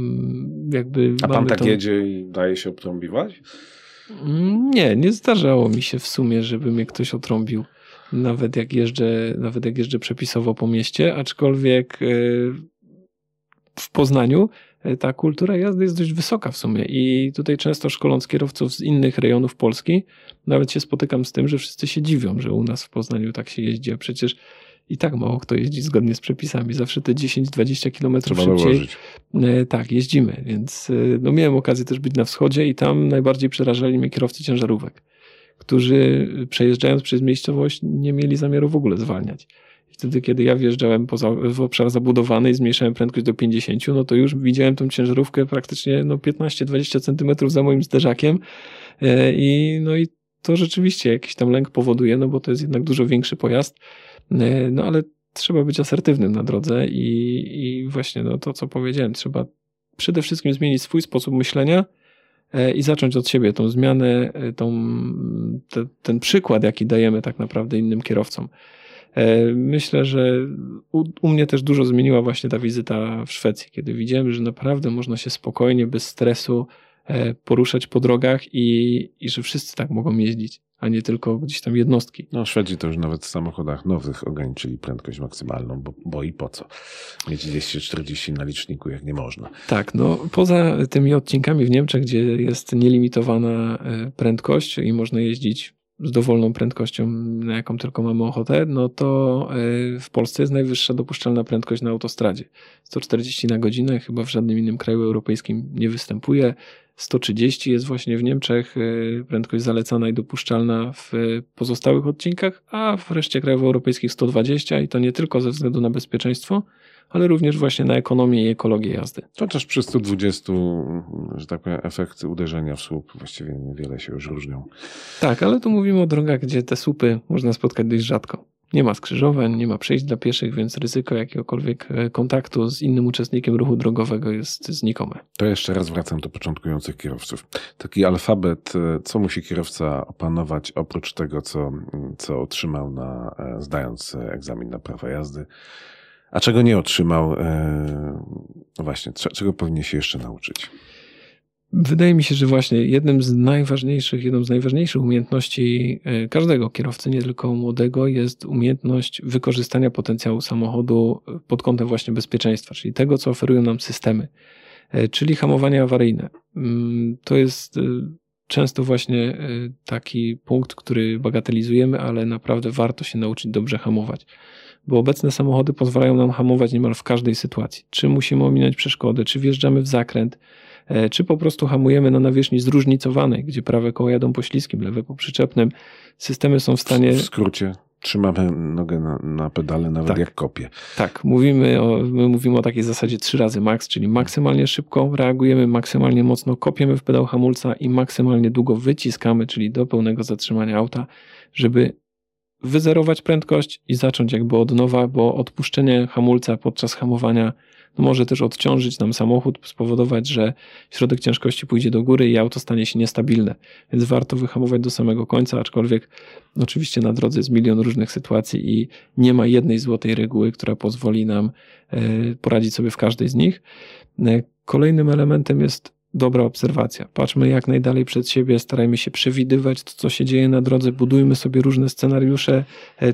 jakby... A pan tak tą... jedzie i daje się obtrąbiwać? Nie, nie zdarzało mi się w sumie, żeby mnie ktoś otrąbił, nawet jak jeżdżę, nawet jak jeżdżę przepisowo po mieście, aczkolwiek w Poznaniu ta kultura jazdy jest dość wysoka w sumie i tutaj często szkoląc kierowców z innych rejonów Polski, nawet się spotykam z tym, że wszyscy się dziwią, że u nas w Poznaniu tak się jeździ, a przecież i tak mało kto jeździ zgodnie z przepisami. Zawsze te dziesięć dwadzieścia kilometrów szybciej tak, jeździmy, więc no, miałem okazję też być na wschodzie i tam najbardziej przerażali mnie kierowcy ciężarówek, którzy przejeżdżając przez miejscowość nie mieli zamiaru w ogóle zwalniać. Wtedy, kiedy ja wjeżdżałem poza, w obszar zabudowany i zmniejszałem prędkość do pięćdziesięciu, no to już widziałem tą ciężarówkę praktycznie no piętnaście dwadzieścia centymetrów za moim zderzakiem i no i to rzeczywiście jakiś tam lęk powoduje, no bo to jest jednak dużo większy pojazd, no ale trzeba być asertywnym na drodze i, i właśnie no to, co powiedziałem, trzeba przede wszystkim zmienić swój sposób myślenia i zacząć od siebie tą zmianę, tą, te, ten przykład, jaki dajemy tak naprawdę innym kierowcom. Myślę, że u, u mnie też dużo zmieniła właśnie ta wizyta w Szwecji, kiedy widziałem, że naprawdę można się spokojnie, bez stresu poruszać po drogach i, i że wszyscy tak mogą jeździć, a nie tylko gdzieś tam jednostki. No Szwedzi to już nawet w samochodach nowych ograniczyli prędkość maksymalną, bo, bo i po co? Mieć dwieście czterdzieści na liczniku, jak nie można. Tak, no poza tymi odcinkami w Niemczech, gdzie jest nielimitowana prędkość i można jeździć z dowolną prędkością, na jaką tylko mamy ochotę, no to w Polsce jest najwyższa dopuszczalna prędkość na autostradzie. sto czterdzieści na godzinę chyba w żadnym innym kraju europejskim nie występuje. sto trzydzieści jest właśnie w Niemczech prędkość zalecana i dopuszczalna w pozostałych odcinkach, a w reszcie krajów europejskich sto dwadzieścia i to nie tylko ze względu na bezpieczeństwo, ale również właśnie na ekonomię i ekologię jazdy. To też przy stu dwudziestu, że tak powiem, efekty uderzenia w słup właściwie niewiele się już różnią. Tak, ale tu mówimy o drogach, gdzie te słupy można spotkać dość rzadko. Nie ma skrzyżowań, nie ma przejść dla pieszych, więc ryzyko jakiegokolwiek kontaktu z innym uczestnikiem ruchu drogowego jest znikome. To jeszcze raz wracam do początkujących kierowców. Taki alfabet, co musi kierowca opanować oprócz tego, co, co otrzymał na, zdając egzamin na prawo jazdy, a czego nie otrzymał, no właśnie, czego powinien się jeszcze nauczyć? Wydaje mi się, że właśnie jednym z najważniejszych, jedną z najważniejszych umiejętności każdego kierowcy, nie tylko młodego, jest umiejętność wykorzystania potencjału samochodu pod kątem właśnie bezpieczeństwa, czyli tego, co oferują nam systemy, czyli hamowanie awaryjne. To jest często właśnie taki punkt, który bagatelizujemy, ale naprawdę warto się nauczyć dobrze hamować. Bo obecne samochody pozwalają nam hamować niemal w każdej sytuacji. Czy musimy ominąć przeszkodę, czy wjeżdżamy w zakręt, czy po prostu hamujemy na nawierzchni zróżnicowanej, gdzie prawe koła jadą po śliskim, lewe po przyczepnym. Systemy są w stanie... W skrócie, trzymamy nogę na, na pedale nawet tak, jak kopie. Tak, mówimy o, my mówimy o takiej zasadzie trzy razy max, czyli maksymalnie szybko reagujemy, maksymalnie mocno kopiemy w pedał hamulca i maksymalnie długo wyciskamy, czyli do pełnego zatrzymania auta, żeby wyzerować prędkość i zacząć jakby od nowa, bo odpuszczenie hamulca podczas hamowania no może też odciążyć nam samochód, spowodować, że środek ciężkości pójdzie do góry i auto stanie się niestabilne. Więc warto wyhamować do samego końca, aczkolwiek oczywiście na drodze jest milion różnych sytuacji i nie ma jednej złotej reguły, która pozwoli nam poradzić sobie w każdej z nich. Kolejnym elementem jest dobra obserwacja. Patrzmy jak najdalej przed siebie, starajmy się przewidywać to, co się dzieje na drodze, budujmy sobie różne scenariusze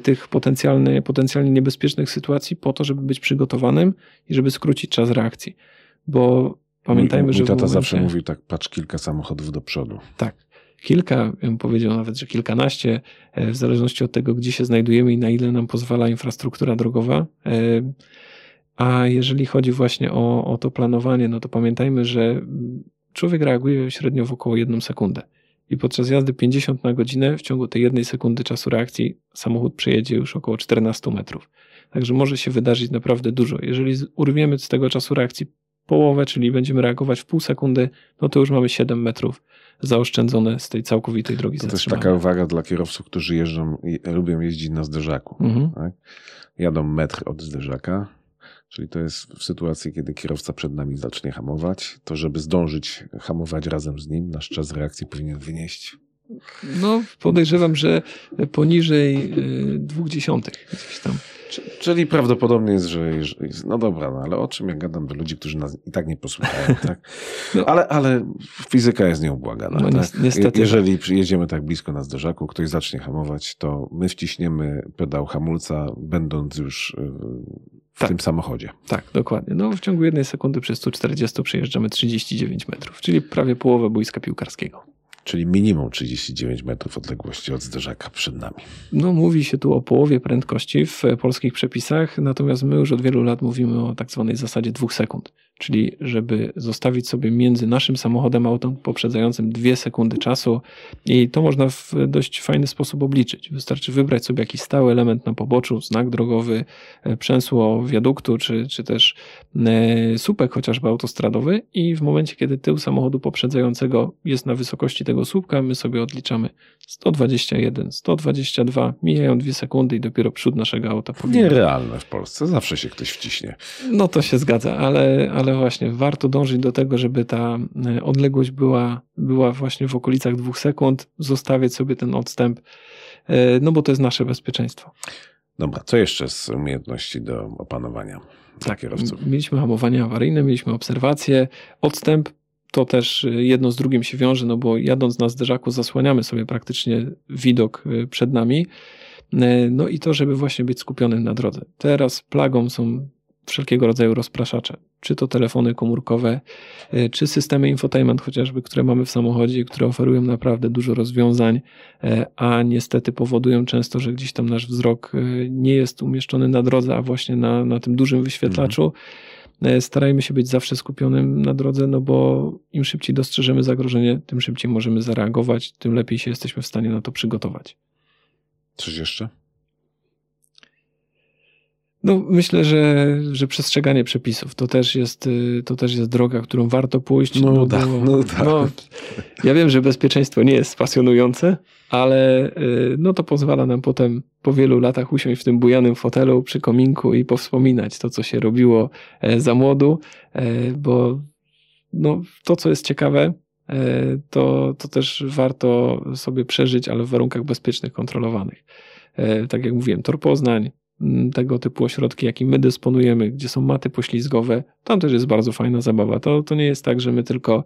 tych potencjalnie, potencjalnie niebezpiecznych sytuacji po to, żeby być przygotowanym i żeby skrócić czas reakcji. Bo pamiętajmy, mój, że... Mój tata w momencie... zawsze mówił tak, patrz kilka samochodów do przodu. Tak. Kilka, ja bym powiedział nawet, że kilkanaście, w zależności od tego, gdzie się znajdujemy i na ile nam pozwala infrastruktura drogowa. A jeżeli chodzi właśnie o, o to planowanie, no to pamiętajmy, że człowiek reaguje średnio w około jedną sekundę i podczas jazdy pięćdziesiąt na godzinę w ciągu tej jednej sekundy czasu reakcji samochód przejedzie już około czternaście metrów. Także może się wydarzyć naprawdę dużo. Jeżeli urwiemy z tego czasu reakcji połowę, czyli będziemy reagować w pół sekundy, no to już mamy siedem metrów zaoszczędzone z tej całkowitej drogi zatrzymania. To też taka uwaga dla kierowców, którzy jeżdżą, lubią jeździć na zderzaku. Mhm. Tak? Jadą metr od zderzaka. Czyli to jest w sytuacji, kiedy kierowca przed nami zacznie hamować, to żeby zdążyć hamować razem z nim, nasz czas reakcji powinien wynieść. No podejrzewam, że poniżej dwóch dziesiątych. Tam. Czyli prawdopodobnie jest, że no dobra, no ale o czym ja gadam do ludzi, którzy nas i tak nie posłuchają, tak? No. Ale, ale fizyka jest nieubłagana. No, tak? Niestety. Jeżeli jedziemy tak blisko na zderzaku, ktoś zacznie hamować, to my wciśniemy pedał hamulca, będąc już... w tak, tym samochodzie. Tak, dokładnie. No w ciągu jednej sekundy przez sto czterdzieści przejeżdżamy trzydzieści dziewięć metrów, czyli prawie połowę boiska piłkarskiego. czyli minimum trzydzieści dziewięć metrów odległości od zderzaka przed nami. No mówi się tu o połowie prędkości w polskich przepisach, natomiast my już od wielu lat mówimy o tak zwanej zasadzie dwóch sekund, czyli żeby zostawić sobie między naszym samochodem a autem poprzedzającym dwie sekundy czasu i to można w dość fajny sposób obliczyć. Wystarczy wybrać sobie jakiś stały element na poboczu, znak drogowy, przęsło wiaduktu, czy, czy też słupek chociażby autostradowy i w momencie, kiedy tył samochodu poprzedzającego jest na wysokości tego słupka, my sobie odliczamy sto dwadzieścia jeden, sto dwadzieścia dwa, mijają dwie sekundy i dopiero przód naszego auta powinien. Nierealne w Polsce, zawsze się ktoś wciśnie. No to się zgadza, ale, ale właśnie warto dążyć do tego, żeby ta odległość była, była właśnie w okolicach dwóch sekund, zostawiać sobie ten odstęp, no bo to jest nasze bezpieczeństwo. Dobra, co jeszcze z umiejętności do opanowania tak, kierowców? Mieliśmy hamowanie awaryjne, mieliśmy obserwację, odstęp, to też jedno z drugim się wiąże, no bo jadąc na zderzaku zasłaniamy sobie praktycznie widok przed nami, no i to, żeby właśnie być skupionym na drodze. Teraz plagą są wszelkiego rodzaju rozpraszacze, czy to telefony komórkowe, czy systemy infotainment chociażby, które mamy w samochodzie, które oferują naprawdę dużo rozwiązań, a niestety powodują często, że gdzieś tam nasz wzrok nie jest umieszczony na drodze, a właśnie na, na tym dużym wyświetlaczu. Mhm. Starajmy się być zawsze skupionym na drodze, no bo im szybciej dostrzeżemy zagrożenie, tym szybciej możemy zareagować, tym lepiej się jesteśmy w stanie na to przygotować. Coś jeszcze? No, myślę, że, że przestrzeganie przepisów to też jest, to też jest droga, którą warto pójść. No, no, da, bo, no, da. no Ja wiem, że bezpieczeństwo nie jest pasjonujące, ale no, to pozwala nam potem po wielu latach usiąść w tym bujanym fotelu przy kominku i powspominać to, co się robiło za młodu, bo no, to, co jest ciekawe, to, to też warto sobie przeżyć, ale w warunkach bezpiecznych, kontrolowanych. Tak jak mówiłem, Tor Poznań, tego typu ośrodki, jakim my dysponujemy, gdzie są maty poślizgowe, tam też jest bardzo fajna zabawa. To, to nie jest tak, że my tylko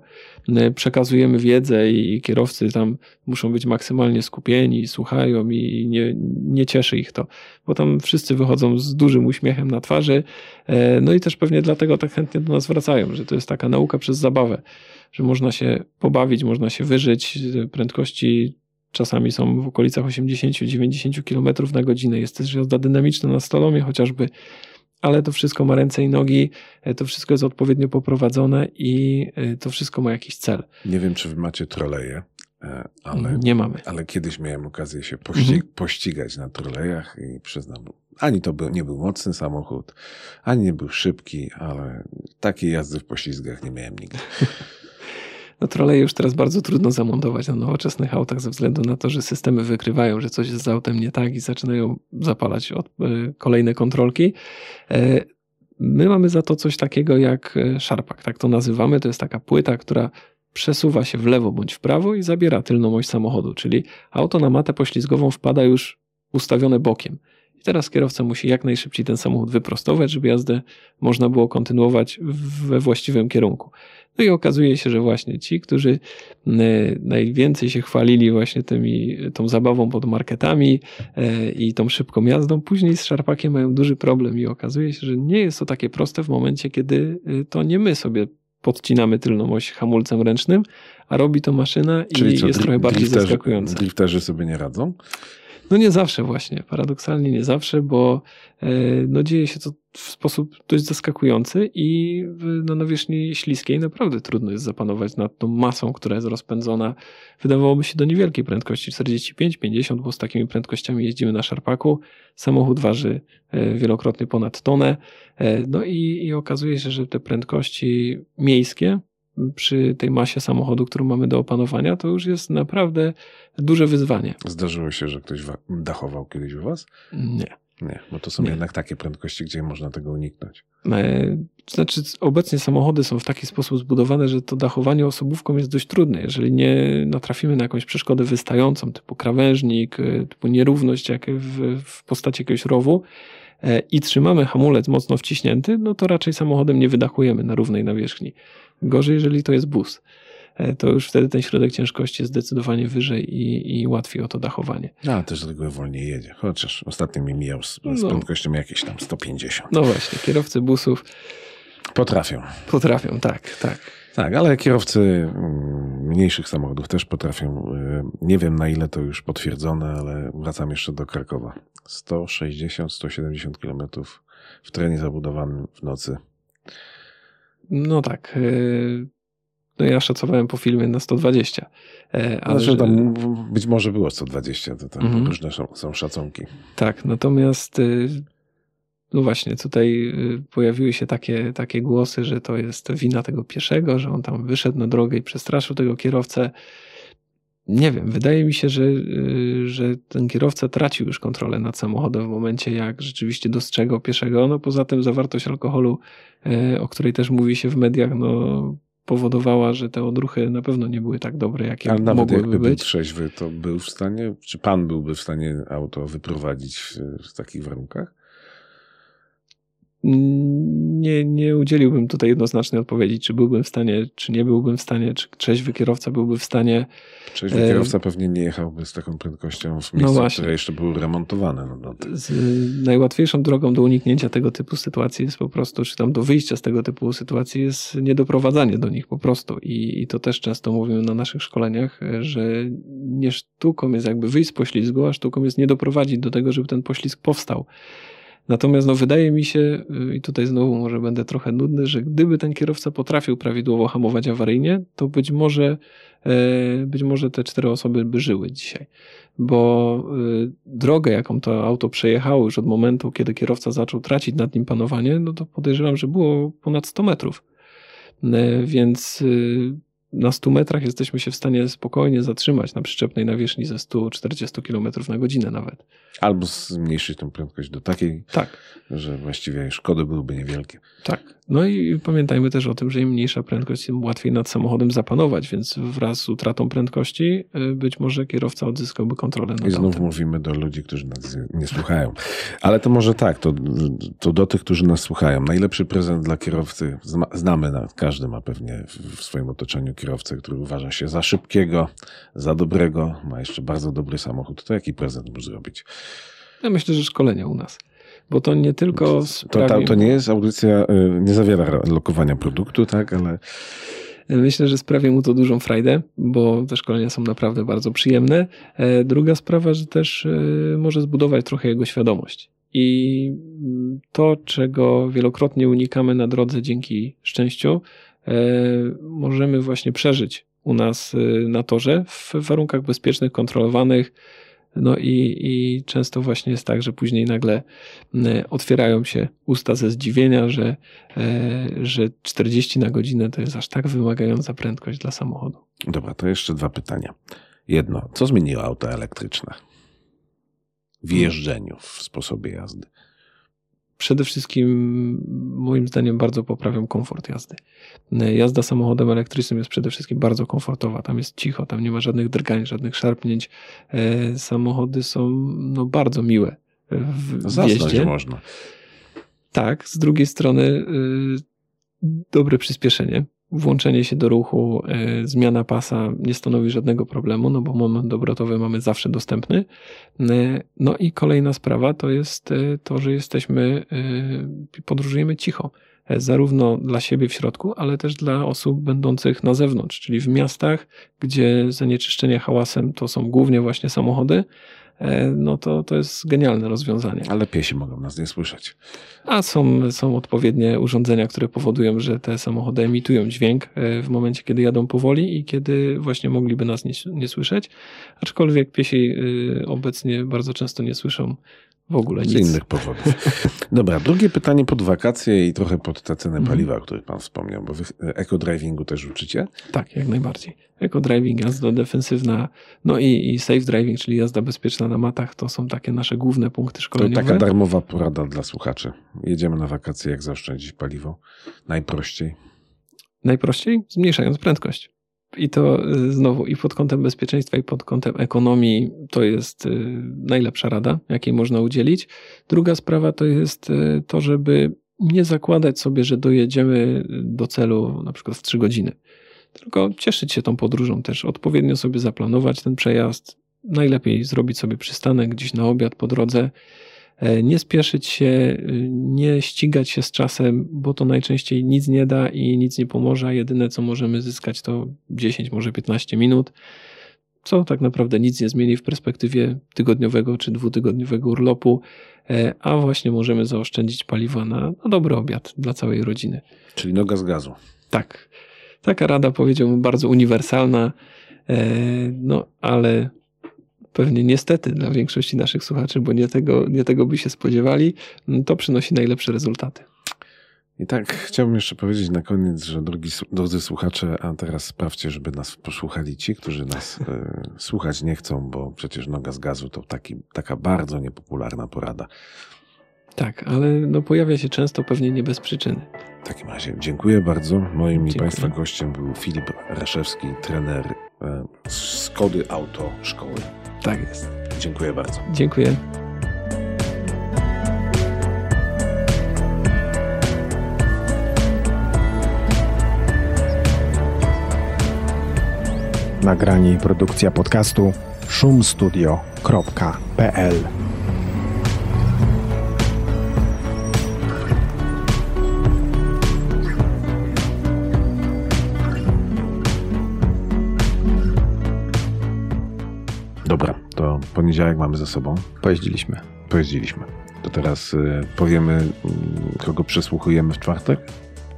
przekazujemy wiedzę i, i kierowcy tam muszą być maksymalnie skupieni, słuchają i nie, nie cieszy ich to, bo tam wszyscy wychodzą z dużym uśmiechem na twarzy, no i też pewnie dlatego tak chętnie do nas wracają, że to jest taka nauka przez zabawę, że można się pobawić, można się wyżyć, prędkości czasami są w okolicach osiemdziesiąt do dziewięćdziesięciu kilometrów na godzinę. Jest też jazda dynamiczna na slalomie chociażby, ale to wszystko ma ręce i nogi, to wszystko jest odpowiednio poprowadzone i to wszystko ma jakiś cel. Nie wiem, czy wy macie troleje, ale, nie mamy. Ale kiedyś miałem okazję się pościg mhm. pościgać na trolejach i przyznam, ani to był, nie był mocny samochód, ani nie był szybki, ale takiej jazdy w poślizgach nie miałem nigdy. No, troleje już teraz bardzo trudno zamontować na nowoczesnych autach ze względu na to, że systemy wykrywają, że coś jest z autem nie tak i zaczynają zapalać od, y, kolejne kontrolki. Y, my mamy za to coś takiego jak szarpak, tak to nazywamy. To jest taka płyta, która przesuwa się w lewo bądź w prawo i zabiera tylną oś samochodu, czyli auto na matę poślizgową wpada już ustawione bokiem. I teraz kierowca musi jak najszybciej ten samochód wyprostować, żeby jazdę można było kontynuować we właściwym kierunku. No i okazuje się, że właśnie ci, którzy najwięcej się chwalili właśnie tymi, tą zabawą pod marketami i tą szybką jazdą, później z szarpakiem mają duży problem i okazuje się, że nie jest to takie proste w momencie, kiedy to nie my sobie podcinamy tylną oś hamulcem ręcznym, a robi to maszyna Czyli i co, jest trochę bardziej zaskakujące. Drifterzy sobie nie radzą? No nie zawsze właśnie, paradoksalnie nie zawsze, bo no, dzieje się to w sposób dość zaskakujący i na nawierzchni śliskiej naprawdę trudno jest zapanować nad tą masą, która jest rozpędzona, wydawałoby się do niewielkiej prędkości, czterdzieści pięć do pięćdziesięciu, bo z takimi prędkościami jeździmy na szarpaku, samochód waży wielokrotnie ponad tonę, no i, i okazuje się, że te prędkości miejskie przy tej masie samochodu, którą mamy do opanowania, to już jest naprawdę duże wyzwanie. Zdarzyło się, że ktoś dachował kiedyś u was? Nie. Nie, bo to są Nie. jednak takie prędkości, gdzie można tego uniknąć. Znaczy obecnie samochody są w taki sposób zbudowane, że to dachowanie osobówką jest dość trudne. Jeżeli nie natrafimy na jakąś przeszkodę wystającą, typu krawężnik, typu nierówność jak w, w postaci jakiegoś rowu, i trzymamy hamulec mocno wciśnięty, no to raczej samochodem nie wydachujemy na równej nawierzchni. Gorzej, jeżeli to jest bus. To już wtedy ten środek ciężkości jest zdecydowanie wyżej i, i łatwiej o to dachowanie. A też z reguły wolniej jedzie, chociaż ostatnio mi mijał z, no. z prędkością jakieś tam sto pięćdziesiąt. No właśnie, kierowcy busów potrafią. Potrafią, tak, tak. Tak, ale kierowcy mniejszych samochodów też potrafią. Nie wiem, na ile to już potwierdzone, ale wracam jeszcze do Krakowa. sto sześćdziesiąt do stu siedemdziesięciu km w terenie zabudowanym w nocy. No tak. No ja szacowałem po filmie na sto dwadzieścia. Ale znaczy, że... tam być może było sto dwadzieścia, to tam mhm. różne są, są szacunki. Tak, natomiast no właśnie, tutaj pojawiły się takie, takie głosy, że to jest wina tego pieszego, że on tam wyszedł na drogę i przestraszył tego kierowcę. Nie wiem, wydaje mi się, że, że ten kierowca tracił już kontrolę nad samochodem w momencie, jak rzeczywiście dostrzegał pieszego. No poza tym zawartość alkoholu, o której też mówi się w mediach, no powodowała, że te odruchy na pewno nie były tak dobre, jakie mogłyby być. Ale nawet jakby był trzeźwy, to był w stanie, czy pan byłby w stanie auto wyprowadzić w, w takich warunkach? Nie, nie udzieliłbym tutaj jednoznacznej odpowiedzi, czy byłbym w stanie, czy nie byłbym w stanie, czy trzeźwy kierowca byłby w stanie. Trzeźwy kierowca e... pewnie nie jechałby z taką prędkością w miejscu, no które jeszcze były remontowane. No, no. Z, najłatwiejszą drogą do uniknięcia tego typu sytuacji jest po prostu, czy tam do wyjścia z tego typu sytuacji jest niedoprowadzanie do nich po prostu. I, i to też często mówimy na naszych szkoleniach, że nie sztuką jest jakby wyjść z poślizgu, a sztuką jest nie doprowadzić do tego, żeby ten poślizg powstał. Natomiast no, wydaje mi się, i tutaj znowu może będę trochę nudny, że gdyby ten kierowca potrafił prawidłowo hamować awaryjnie, to być może, być może te cztery osoby by żyły dzisiaj. Bo drogę, jaką to auto przejechało już od momentu, kiedy kierowca zaczął tracić nad nim panowanie, no to podejrzewam, że było ponad sto metrów. Więc na stu metrach jesteśmy się w stanie spokojnie zatrzymać na przyczepnej nawierzchni ze stu czterdziestu kilometrów na godzinę nawet. Albo zmniejszyć tą prędkość do takiej, tak, że właściwie szkody byłyby niewielkie. Tak. No i pamiętajmy też o tym, że im mniejsza prędkość, tym łatwiej nad samochodem zapanować, więc wraz z utratą prędkości być może kierowca odzyskałby kontrolę nad autem. I znów mówimy do ludzi, którzy nas nie słuchają. Ale to może tak, to, to do tych, którzy nas słuchają. Najlepszy prezent dla kierowcy, znamy, każdy ma pewnie w swoim otoczeniu kierowcę, który uważa się za szybkiego, za dobrego, ma jeszcze bardzo dobry samochód. To jaki prezent mu zrobić? Ja myślę, że szkolenie u nas. Bo to nie tylko sprawi... to, to, to nie jest audycja, nie zawiera lokowania produktu, tak, ale... Myślę, że sprawi mu to dużą frajdę, bo te szkolenia są naprawdę bardzo przyjemne. Druga sprawa, że też może zbudować trochę jego świadomość. I to, czego wielokrotnie unikamy na drodze dzięki szczęściu, możemy właśnie przeżyć u nas na torze w warunkach bezpiecznych, kontrolowanych. No i, i często właśnie jest tak, że później nagle otwierają się usta ze zdziwienia, że, że czterdzieści na godzinę to jest aż tak wymagająca prędkość dla samochodu. Dobra, to jeszcze dwa pytania. Jedno, co zmieniło auta elektryczne w jeżdżeniu, w sposobie jazdy? Przede wszystkim moim zdaniem bardzo poprawią komfort jazdy. Jazda samochodem elektrycznym jest przede wszystkim bardzo komfortowa. Tam jest cicho, tam nie ma żadnych drgań, żadnych szarpnięć. Samochody są no, bardzo miłe w Zasnąć jeździe. Można. Tak, z drugiej strony dobre przyspieszenie. Włączenie się do ruchu, y, zmiana pasa nie stanowi żadnego problemu, no bo moment obrotowy mamy zawsze dostępny. Y, no i kolejna sprawa to jest y, to, że jesteśmy, y, podróżujemy cicho. Y, zarówno dla siebie w środku, ale też dla osób będących na zewnątrz, czyli w miastach, gdzie zanieczyszczenie hałasem to są głównie właśnie samochody. No to, to jest genialne rozwiązanie. Ale piesi mogą nas nie słyszeć. A są, są odpowiednie urządzenia, które powodują, że te samochody emitują dźwięk w momencie, kiedy jadą powoli i kiedy właśnie mogliby nas nie, nie słyszeć. Aczkolwiek piesi obecnie bardzo często nie słyszą w ogóle nic. Z innych powodów. Dobra, drugie pytanie pod wakacje i trochę pod tę cenę paliwa, o której pan wspomniał, bo wy eco-drivingu też uczycie? Tak, jak najbardziej. Eco-driving, jazda defensywna, no i, i safe driving, czyli jazda bezpieczna na matach, to są takie nasze główne punkty szkoleniowe. To taka darmowa porada dla słuchaczy. Jedziemy na wakacje, jak zaoszczędzić paliwo? Najprościej. Najprościej? Zmniejszając prędkość. I to znowu i pod kątem bezpieczeństwa, i pod kątem ekonomii to jest najlepsza rada, jakiej można udzielić. Druga sprawa to jest to, żeby nie zakładać sobie, że dojedziemy do celu na przykład w trzy godziny, tylko cieszyć się tą podróżą też, odpowiednio sobie zaplanować ten przejazd, najlepiej zrobić sobie przystanek gdzieś na obiad po drodze, nie spieszyć się, nie ścigać się z czasem, bo to najczęściej nic nie da i nic nie pomoże, a jedyne co możemy zyskać to dziesięć, może piętnaście minut, co tak naprawdę nic nie zmieni w perspektywie tygodniowego czy dwutygodniowego urlopu, a właśnie możemy zaoszczędzić paliwa na, na dobry obiad dla całej rodziny. Czyli noga z gazu. Tak. Taka rada, powiedziałbym, bardzo uniwersalna, no ale pewnie niestety dla większości naszych słuchaczy, bo nie tego, nie tego by się spodziewali, to przynosi najlepsze rezultaty. I tak chciałbym jeszcze powiedzieć na koniec, że drogi, drodzy słuchacze, a teraz sprawdźcie, żeby nas posłuchali ci, którzy nas e, słuchać nie chcą, bo przecież noga z gazu to taki, taka bardzo niepopularna porada. Tak, ale no pojawia się często, pewnie nie bez przyczyny. W takim razie dziękuję bardzo. Moim i Państwa gościem był Filip Raszewski, trener e, Skody Auto Szkoły. Tak jest. Dziękuję bardzo. Dziękuję. Nagranie i produkcja podcastu szum studio kropka pe el. Dobra, to poniedziałek mamy za sobą. Pojeździliśmy. Pojeździliśmy. To teraz y, powiemy, y, kogo przesłuchujemy w czwartek?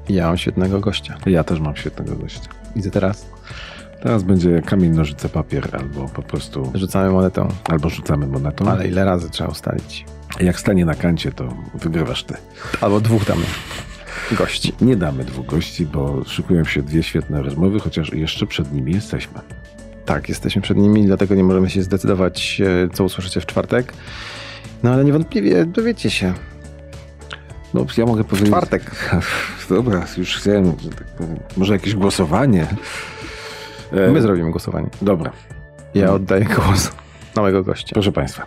Ja mam świetnego gościa. Ja też mam świetnego gościa. I co teraz? Teraz będzie kamień, nożyce, papier, albo po prostu... Rzucamy monetą. Albo rzucamy monetą. Ale ile razy trzeba ustalić? Jak stanie na kancie, to wygrywasz ty. Albo dwóch damy gości. Nie damy dwóch gości, bo szykują się dwie świetne rozmowy, chociaż jeszcze przed nimi jesteśmy. Tak, jesteśmy przed nimi, dlatego nie możemy się zdecydować, co usłyszycie w czwartek. No ale niewątpliwie dowiecie się. No, ja mogę powiedzieć... W czwartek. Dobra, już chciałem, że tak powiem. Może jakieś głosowanie... My e... zrobimy głosowanie. Dobra. Ja oddaję głos na mojego gościa. Proszę Państwa,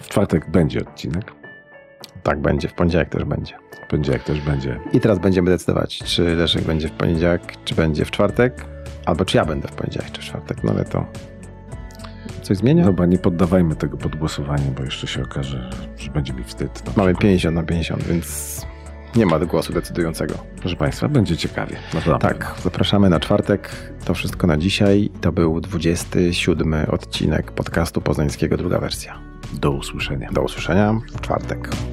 w czwartek będzie odcinek. Tak będzie, w poniedziałek też będzie. W poniedziałek też będzie. I teraz będziemy decydować, czy Leszek będzie w poniedziałek, czy będzie w czwartek, albo czy ja będę w poniedziałek, czy w czwartek. No ale to coś zmienia? Dobra, nie poddawajmy tego pod głosowanie, bo jeszcze się okaże, że będzie mi wstyd. Mamy pięćdziesiąt na pięćdziesiąt, więc... Nie ma głosu decydującego. Proszę Państwa, będzie ciekawie. Zapraszamy. Tak, zapraszamy na czwartek. To wszystko na dzisiaj. To był dwudziesty siódmy odcinek podcastu poznańskiego Druga Wersja. Do usłyszenia. Do usłyszenia w czwartek.